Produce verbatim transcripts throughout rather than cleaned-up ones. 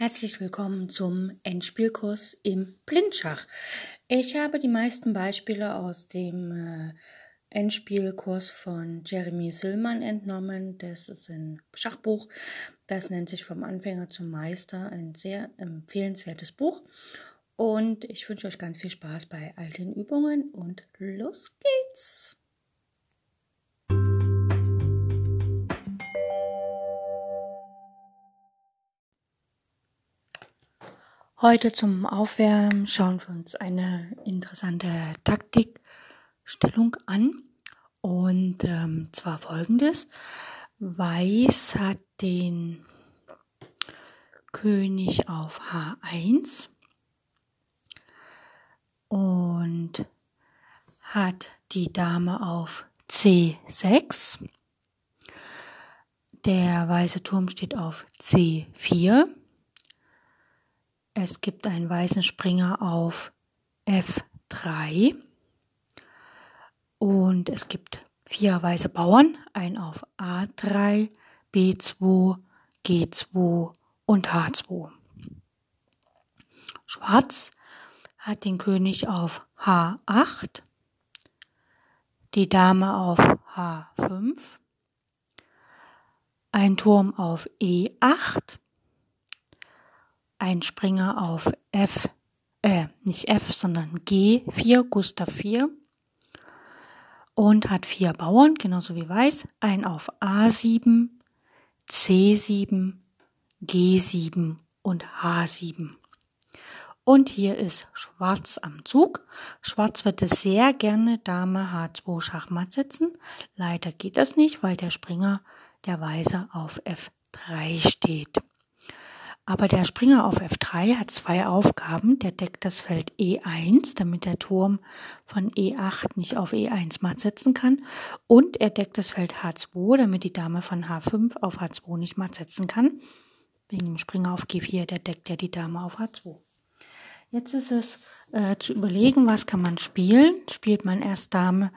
Herzlich willkommen zum Endspielkurs im Blindschach. Ich habe die meisten Beispiele aus dem Endspielkurs von Jeremy Silman entnommen. Das ist ein Schachbuch, das nennt sich Vom Anfänger zum Meister, ein sehr empfehlenswertes Buch. Und ich wünsche euch ganz viel Spaß bei all den Übungen und los geht's! Heute zum Aufwärmen schauen wir uns eine interessante Taktikstellung an und ähm, zwar folgendes. Weiß hat den König auf H eins und hat die Dame auf C sechs. Der weiße Turm steht auf C vier. Es gibt einen weißen Springer auf F drei und es gibt vier weiße Bauern, einen auf A drei, B zwei, G zwei und H zwei. Schwarz hat den König auf H acht, die Dame auf H fünf, ein Turm auf E acht, ein Springer auf F, äh, nicht F, sondern G vier, Gustav vier und hat vier Bauern, genauso wie Weiß, ein auf A sieben, C sieben, G sieben und H sieben. Und hier ist Schwarz am Zug. Schwarz würde sehr gerne Dame H zwei Schachmatt setzen. Leider geht das nicht, weil der Springer, der Weiße, auf F drei steht. Aber der Springer auf F drei hat zwei Aufgaben. Der deckt das Feld E eins, damit der Turm von E acht nicht auf E eins matt setzen kann. Und er deckt das Feld H zwei, damit die Dame von H fünf auf H zwei nicht matt setzen kann. Wegen dem Springer auf G vier, der deckt ja die Dame auf H zwei. Jetzt ist es äh, zu überlegen, was kann man spielen. Spielt man erst Dame,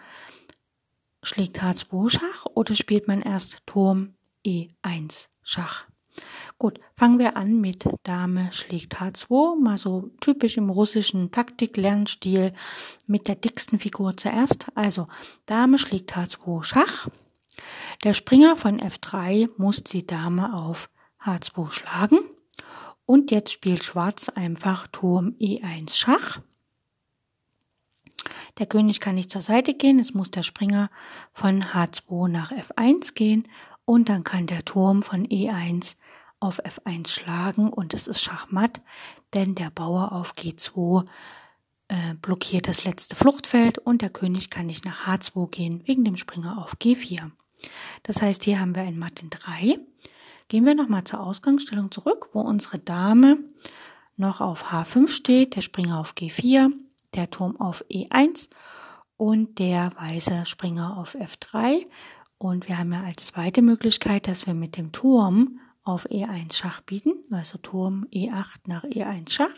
schlägt H zwei Schach oder spielt man erst Turm E eins Schach? Gut, fangen wir an mit Dame schlägt H zwei, mal so typisch im russischen Taktiklernstil mit der dicksten Figur zuerst. Also Dame schlägt H zwei Schach, der Springer von F drei muss die Dame auf H zwei schlagen und jetzt spielt Schwarz einfach Turm E eins Schach. Der König kann nicht zur Seite gehen, es muss der Springer von H zwei nach F eins gehen. Und dann kann der Turm von E eins auf F eins schlagen und es ist Schachmatt, denn der Bauer auf G zwei äh, blockiert das letzte Fluchtfeld und der König kann nicht nach H zwei gehen, wegen dem Springer auf G vier. Das heißt, hier haben wir ein Matt in drei. Gehen wir nochmal zur Ausgangsstellung zurück, wo unsere Dame noch auf H fünf steht, der Springer auf G vier, der Turm auf E eins und der weiße Springer auf F drei. Und wir haben ja als zweite Möglichkeit, dass wir mit dem Turm auf E eins Schach bieten, also Turm E acht nach E eins Schach.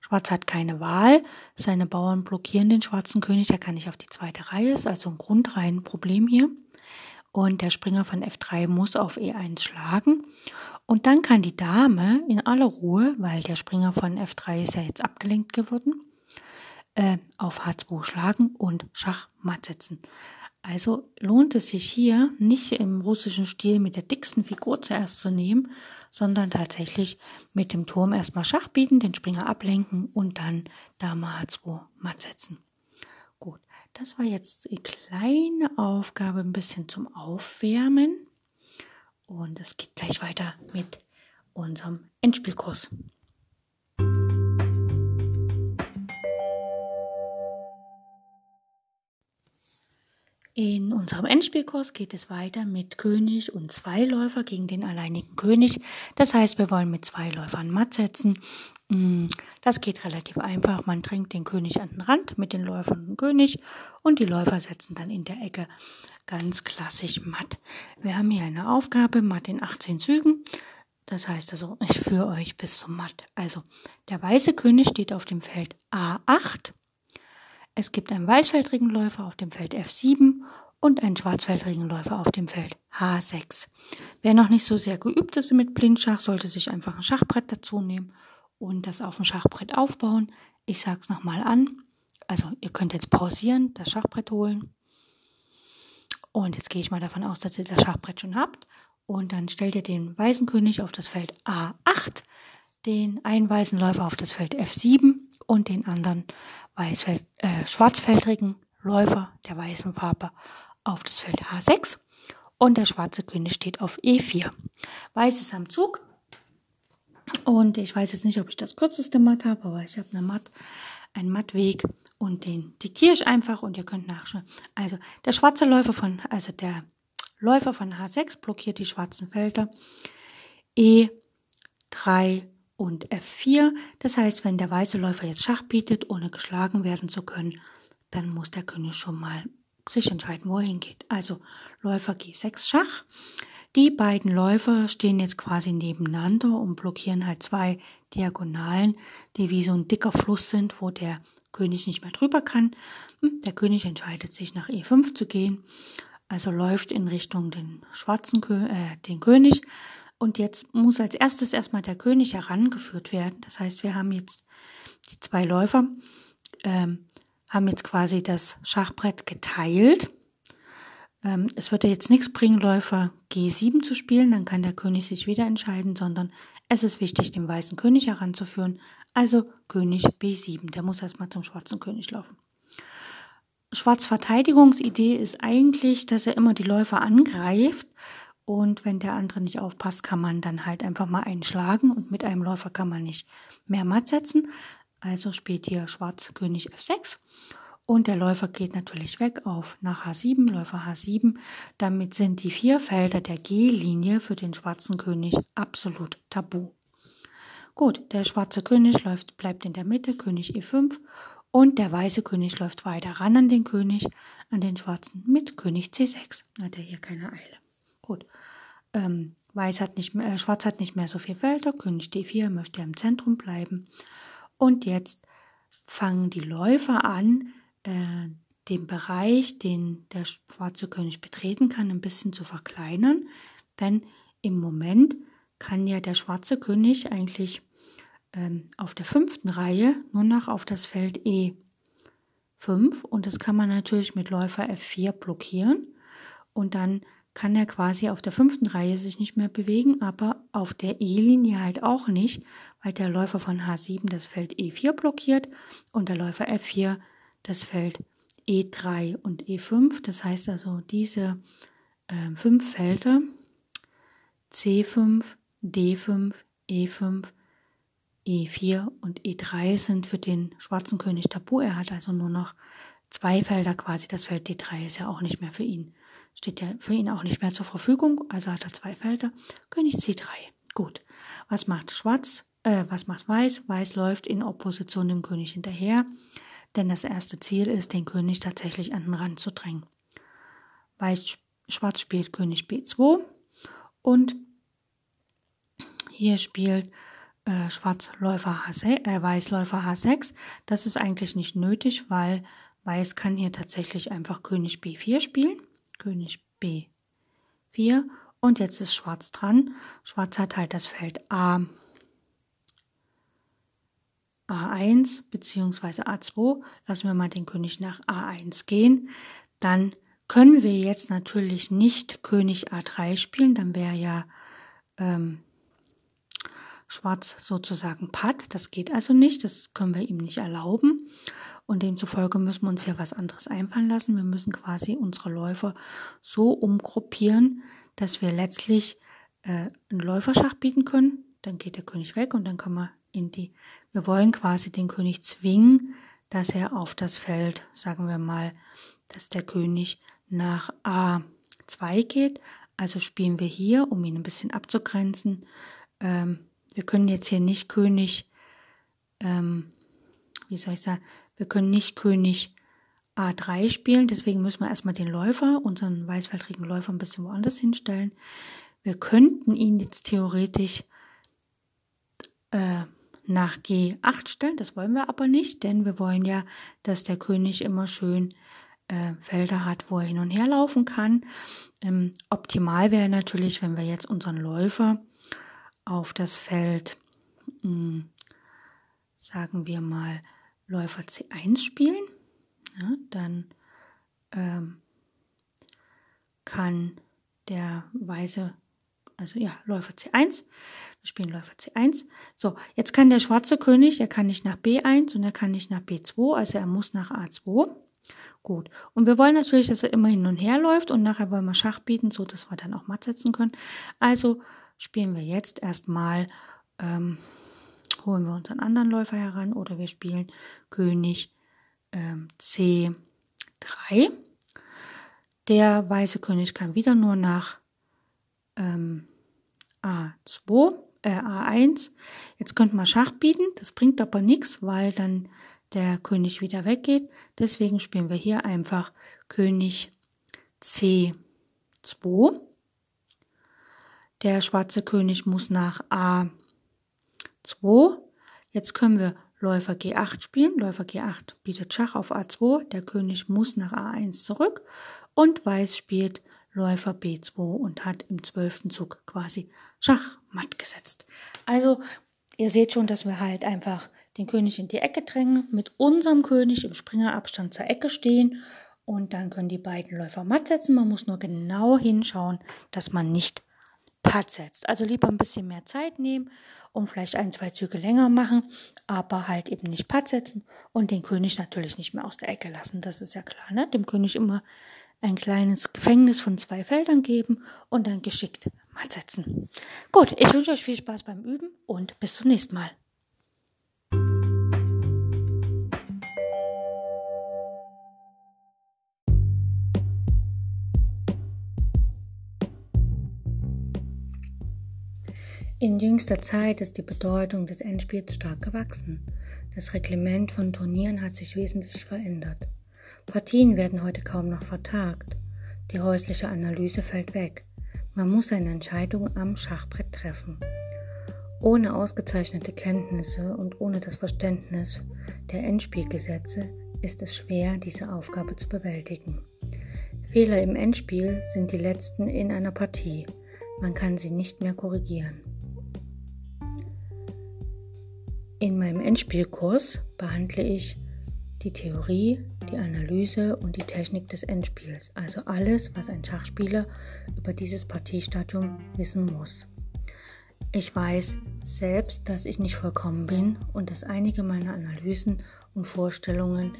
Schwarz hat keine Wahl, seine Bauern blockieren den schwarzen König, der kann nicht auf die zweite Reihe, ist also ein grundrein Problem hier. Und der Springer von F drei muss auf E eins schlagen. Und dann kann die Dame in aller Ruhe, weil der Springer von F drei ist ja jetzt abgelenkt geworden, äh, auf H zwei schlagen und Schachmatt setzen. Also lohnt es sich hier nicht im russischen Stil mit der dicksten Figur zuerst zu nehmen, sondern tatsächlich mit dem Turm erstmal Schach bieten, den Springer ablenken und dann Dame H zwei matt setzen. Gut, das war jetzt die kleine Aufgabe, ein bisschen zum Aufwärmen. Und es geht gleich weiter mit unserem Endspielkurs. In unserem Endspielkurs geht es weiter mit König und Zweiläufer gegen den alleinigen König. Das heißt, wir wollen mit zwei Läufern matt setzen. Das geht relativ einfach. Man drängt den König an den Rand mit den Läufern und König und die Läufer setzen dann in der Ecke ganz klassisch matt. Wir haben hier eine Aufgabe, matt in achtzehn Zügen. Das heißt also, ich führe euch bis zum Matt. Also, der weiße König steht auf dem Feld A acht. Es gibt einen weißfeldrigen Läufer auf dem Feld F sieben und ein Schwarzfeldringenläufer auf dem Feld H sechs. Wer noch nicht so sehr geübt ist mit Blindschach, sollte sich einfach ein Schachbrett dazu nehmen und das auf dem Schachbrett aufbauen. Ich sage es nochmal an. Also ihr könnt jetzt pausieren, das Schachbrett holen. Und jetzt gehe ich mal davon aus, dass ihr das Schachbrett schon habt. Und dann stellt ihr den weißen König auf das Feld A acht, den einen weißen Läufer auf das Feld F sieben und den anderen Weißfeld, äh, schwarzfeldrigen Läufer der weißen Farbe auf das Feld H sechs. Und der schwarze König steht auf E vier. Weiß ist am Zug. Und ich weiß jetzt nicht, ob ich das kürzeste Matt habe, aber ich habe eine Matt, einen Mattweg und den diktiere ich einfach und ihr könnt nachschauen. Also der schwarze Läufer von, also der Läufer von H sechs blockiert die schwarzen Felder E drei und F vier. Das heißt, wenn der weiße Läufer jetzt Schach bietet, ohne geschlagen werden zu können, dann muss der König schon mal sich entscheiden, wo er hingeht. Also Läufer G sechs Schach. Die beiden Läufer stehen jetzt quasi nebeneinander und blockieren halt zwei Diagonalen, die wie so ein dicker Fluss sind, wo der König nicht mehr drüber kann. Der König entscheidet sich, nach E fünf zu gehen, also läuft in Richtung den schwarzen Kö- äh, den König. Und jetzt muss als erstes erstmal der König herangeführt werden. Das heißt, wir haben jetzt die zwei Läufer, ähm, haben jetzt quasi das Schachbrett geteilt. Ähm, es würde jetzt nichts bringen, Läufer G sieben zu spielen, dann kann der König sich wieder entscheiden, sondern es ist wichtig, den weißen König heranzuführen, also König B sieben, der muss erstmal zum schwarzen König laufen. Schwarzverteidigungsidee ist eigentlich, dass er immer die Läufer angreift und wenn der andere nicht aufpasst, kann man dann halt einfach mal einen schlagen und mit einem Läufer kann man nicht mehr matt setzen, also spielt hier Schwarz König F sechs. Und der Läufer geht natürlich weg auf nach H sieben, Läufer H sieben. Damit sind die vier Felder der G-Linie für den schwarzen König absolut tabu. Gut, der schwarze König läuft, bleibt in der Mitte, König E fünf. Und der weiße König läuft weiter ran an den König, an den schwarzen mit König C sechs. Hat er hier keine Eile. Gut, ähm, Weiß hat nicht mehr, äh, Schwarz hat nicht mehr so viele Felder, König D vier möchte im Zentrum bleiben. Und jetzt fangen die Läufer an, den Bereich, den der schwarze König betreten kann, ein bisschen zu verkleinern. Denn im Moment kann ja der schwarze König eigentlich ähm, auf der fünften Reihe nur noch auf das Feld E fünf. Und das kann man natürlich mit Läufer F vier blockieren. Und dann kann er quasi auf der fünften Reihe sich nicht mehr bewegen, aber auf der E-Linie halt auch nicht, weil der Läufer von H sieben das Feld E vier blockiert und der Läufer F vier das Feld E drei und E fünf, das heißt also diese äh, fünf Felder C fünf, D fünf, E fünf, E vier und E drei sind für den schwarzen König tabu. Er hat also nur noch zwei Felder quasi. Das Feld D drei ist ja auch nicht mehr für ihn, steht ja für ihn auch nicht mehr zur Verfügung. Also hat er zwei Felder. König C drei. Gut. Was macht Schwarz? Äh, was macht Weiß? Weiß läuft in Opposition dem König hinterher. Denn das erste Ziel ist, den König tatsächlich an den Rand zu drängen. Weiß, Schwarz spielt König B zwei und hier spielt äh, Schwarz Läufer H sechs, äh, Weiß Läufer H sechs. Das ist eigentlich nicht nötig, weil Weiß kann hier tatsächlich einfach König B vier spielen. König B vier und jetzt ist Schwarz dran. Schwarz hat halt das Feld A. A eins bzw. A zwei, lassen wir mal den König nach A eins gehen, dann können wir jetzt natürlich nicht König A drei spielen, dann wäre ja ähm, Schwarz sozusagen Patt, das geht also nicht, das können wir ihm nicht erlauben und demzufolge müssen wir uns hier was anderes einfallen lassen, wir müssen quasi unsere Läufer so umgruppieren, dass wir letztlich äh, einen Läuferschach bieten können, dann geht der König weg und dann kann man in die, wir wollen quasi den König zwingen, dass er auf das Feld, sagen wir mal, dass der König nach A zwei geht. Also spielen wir hier, um ihn ein bisschen abzugrenzen. Ähm, wir können jetzt hier nicht König, ähm, wie soll ich sagen, wir können nicht König A drei spielen. Deswegen müssen wir erstmal den Läufer, unseren weißfeldrigen Läufer, ein bisschen woanders hinstellen. Wir könnten ihn jetzt theoretisch äh, nach G acht stellen, das wollen wir aber nicht, denn wir wollen ja, dass der König immer schön äh, Felder hat, wo er hin und her laufen kann. Ähm, optimal wäre natürlich, wenn wir jetzt unseren Läufer auf das Feld, mh, sagen wir mal, Läufer C eins spielen. Ja, dann ähm, kann der weiße, also ja, Läufer C eins, wir spielen Läufer C eins. So, jetzt kann der schwarze König, er kann nicht nach B eins und er kann nicht nach B zwei, also er muss nach A zwei. Gut, und wir wollen natürlich, dass er immer hin und her läuft und nachher wollen wir Schach bieten, so dass wir dann auch matt setzen können. Also spielen wir jetzt erstmal, ähm, holen wir unseren anderen Läufer heran oder wir spielen König ähm, C drei. Der weiße König kann wieder nur nach ähm, A zwei, äh, A eins. Jetzt könnten wir Schach bieten, das bringt aber nichts, weil dann der König wieder weggeht. Deswegen spielen wir hier einfach König C zwei. Der schwarze König muss nach A zwei. Jetzt können wir Läufer G acht spielen. Läufer G acht bietet Schach auf A zwei. Der König muss nach A eins zurück. Und Weiß spielt Läufer B zwei und hat im zwölften Zug quasi Schachmatt gesetzt. Also ihr seht schon, dass wir halt einfach den König in die Ecke drängen, mit unserem König im Springerabstand zur Ecke stehen und dann können die beiden Läufer matt setzen. Man muss nur genau hinschauen, dass man nicht Patt setzt. Also lieber ein bisschen mehr Zeit nehmen und vielleicht ein, zwei Züge länger machen, aber halt eben nicht Patt setzen und den König natürlich nicht mehr aus der Ecke lassen. Das ist ja klar, ne? Dem König immer ein kleines Gefängnis von zwei Feldern geben und dann geschickt matt setzen. Gut, ich wünsche euch viel Spaß beim Üben und bis zum nächsten Mal. In jüngster Zeit ist die Bedeutung des Endspiels stark gewachsen. Das Reglement von Turnieren hat sich wesentlich verändert. Partien werden heute kaum noch vertagt. Die häusliche Analyse fällt weg. Man muss seine Entscheidung am Schachbrett treffen. Ohne ausgezeichnete Kenntnisse und ohne das Verständnis der Endspielgesetze ist es schwer, diese Aufgabe zu bewältigen. Fehler im Endspiel sind die letzten in einer Partie. Man kann sie nicht mehr korrigieren. In meinem Endspielkurs behandle ich die Theorie, die Analyse und die Technik des Endspiels, also alles, was ein Schachspieler über dieses Partiestadium wissen muss. Ich weiß selbst, dass ich nicht vollkommen bin und dass einige meiner Analysen und Vorstellungen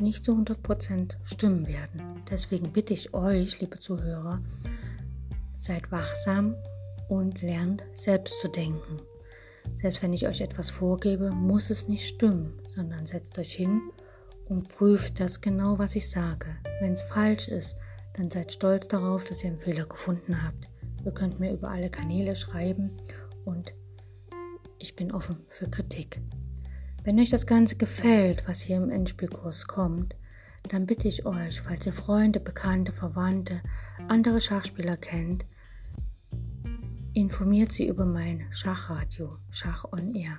nicht zu hundert Prozent stimmen werden. Deswegen bitte ich euch, liebe Zuhörer, seid wachsam und lernt selbst zu denken. Selbst wenn ich euch etwas vorgebe, muss es nicht stimmen, sondern setzt euch hin und prüft das genau, was ich sage. Wenn es falsch ist, dann seid stolz darauf, dass ihr einen Fehler gefunden habt. Ihr könnt mir über alle Kanäle schreiben und ich bin offen für Kritik. Wenn euch das Ganze gefällt, was hier im Endspielkurs kommt, dann bitte ich euch, falls ihr Freunde, Bekannte, Verwandte, andere Schachspieler kennt, informiert sie über mein Schachradio, Schach on Air,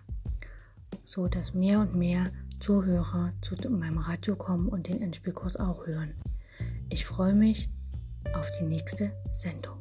so dass mehr und mehr Zuhörer zu meinem Radio kommen und den Endspielkurs auch hören. Ich freue mich auf die nächste Sendung.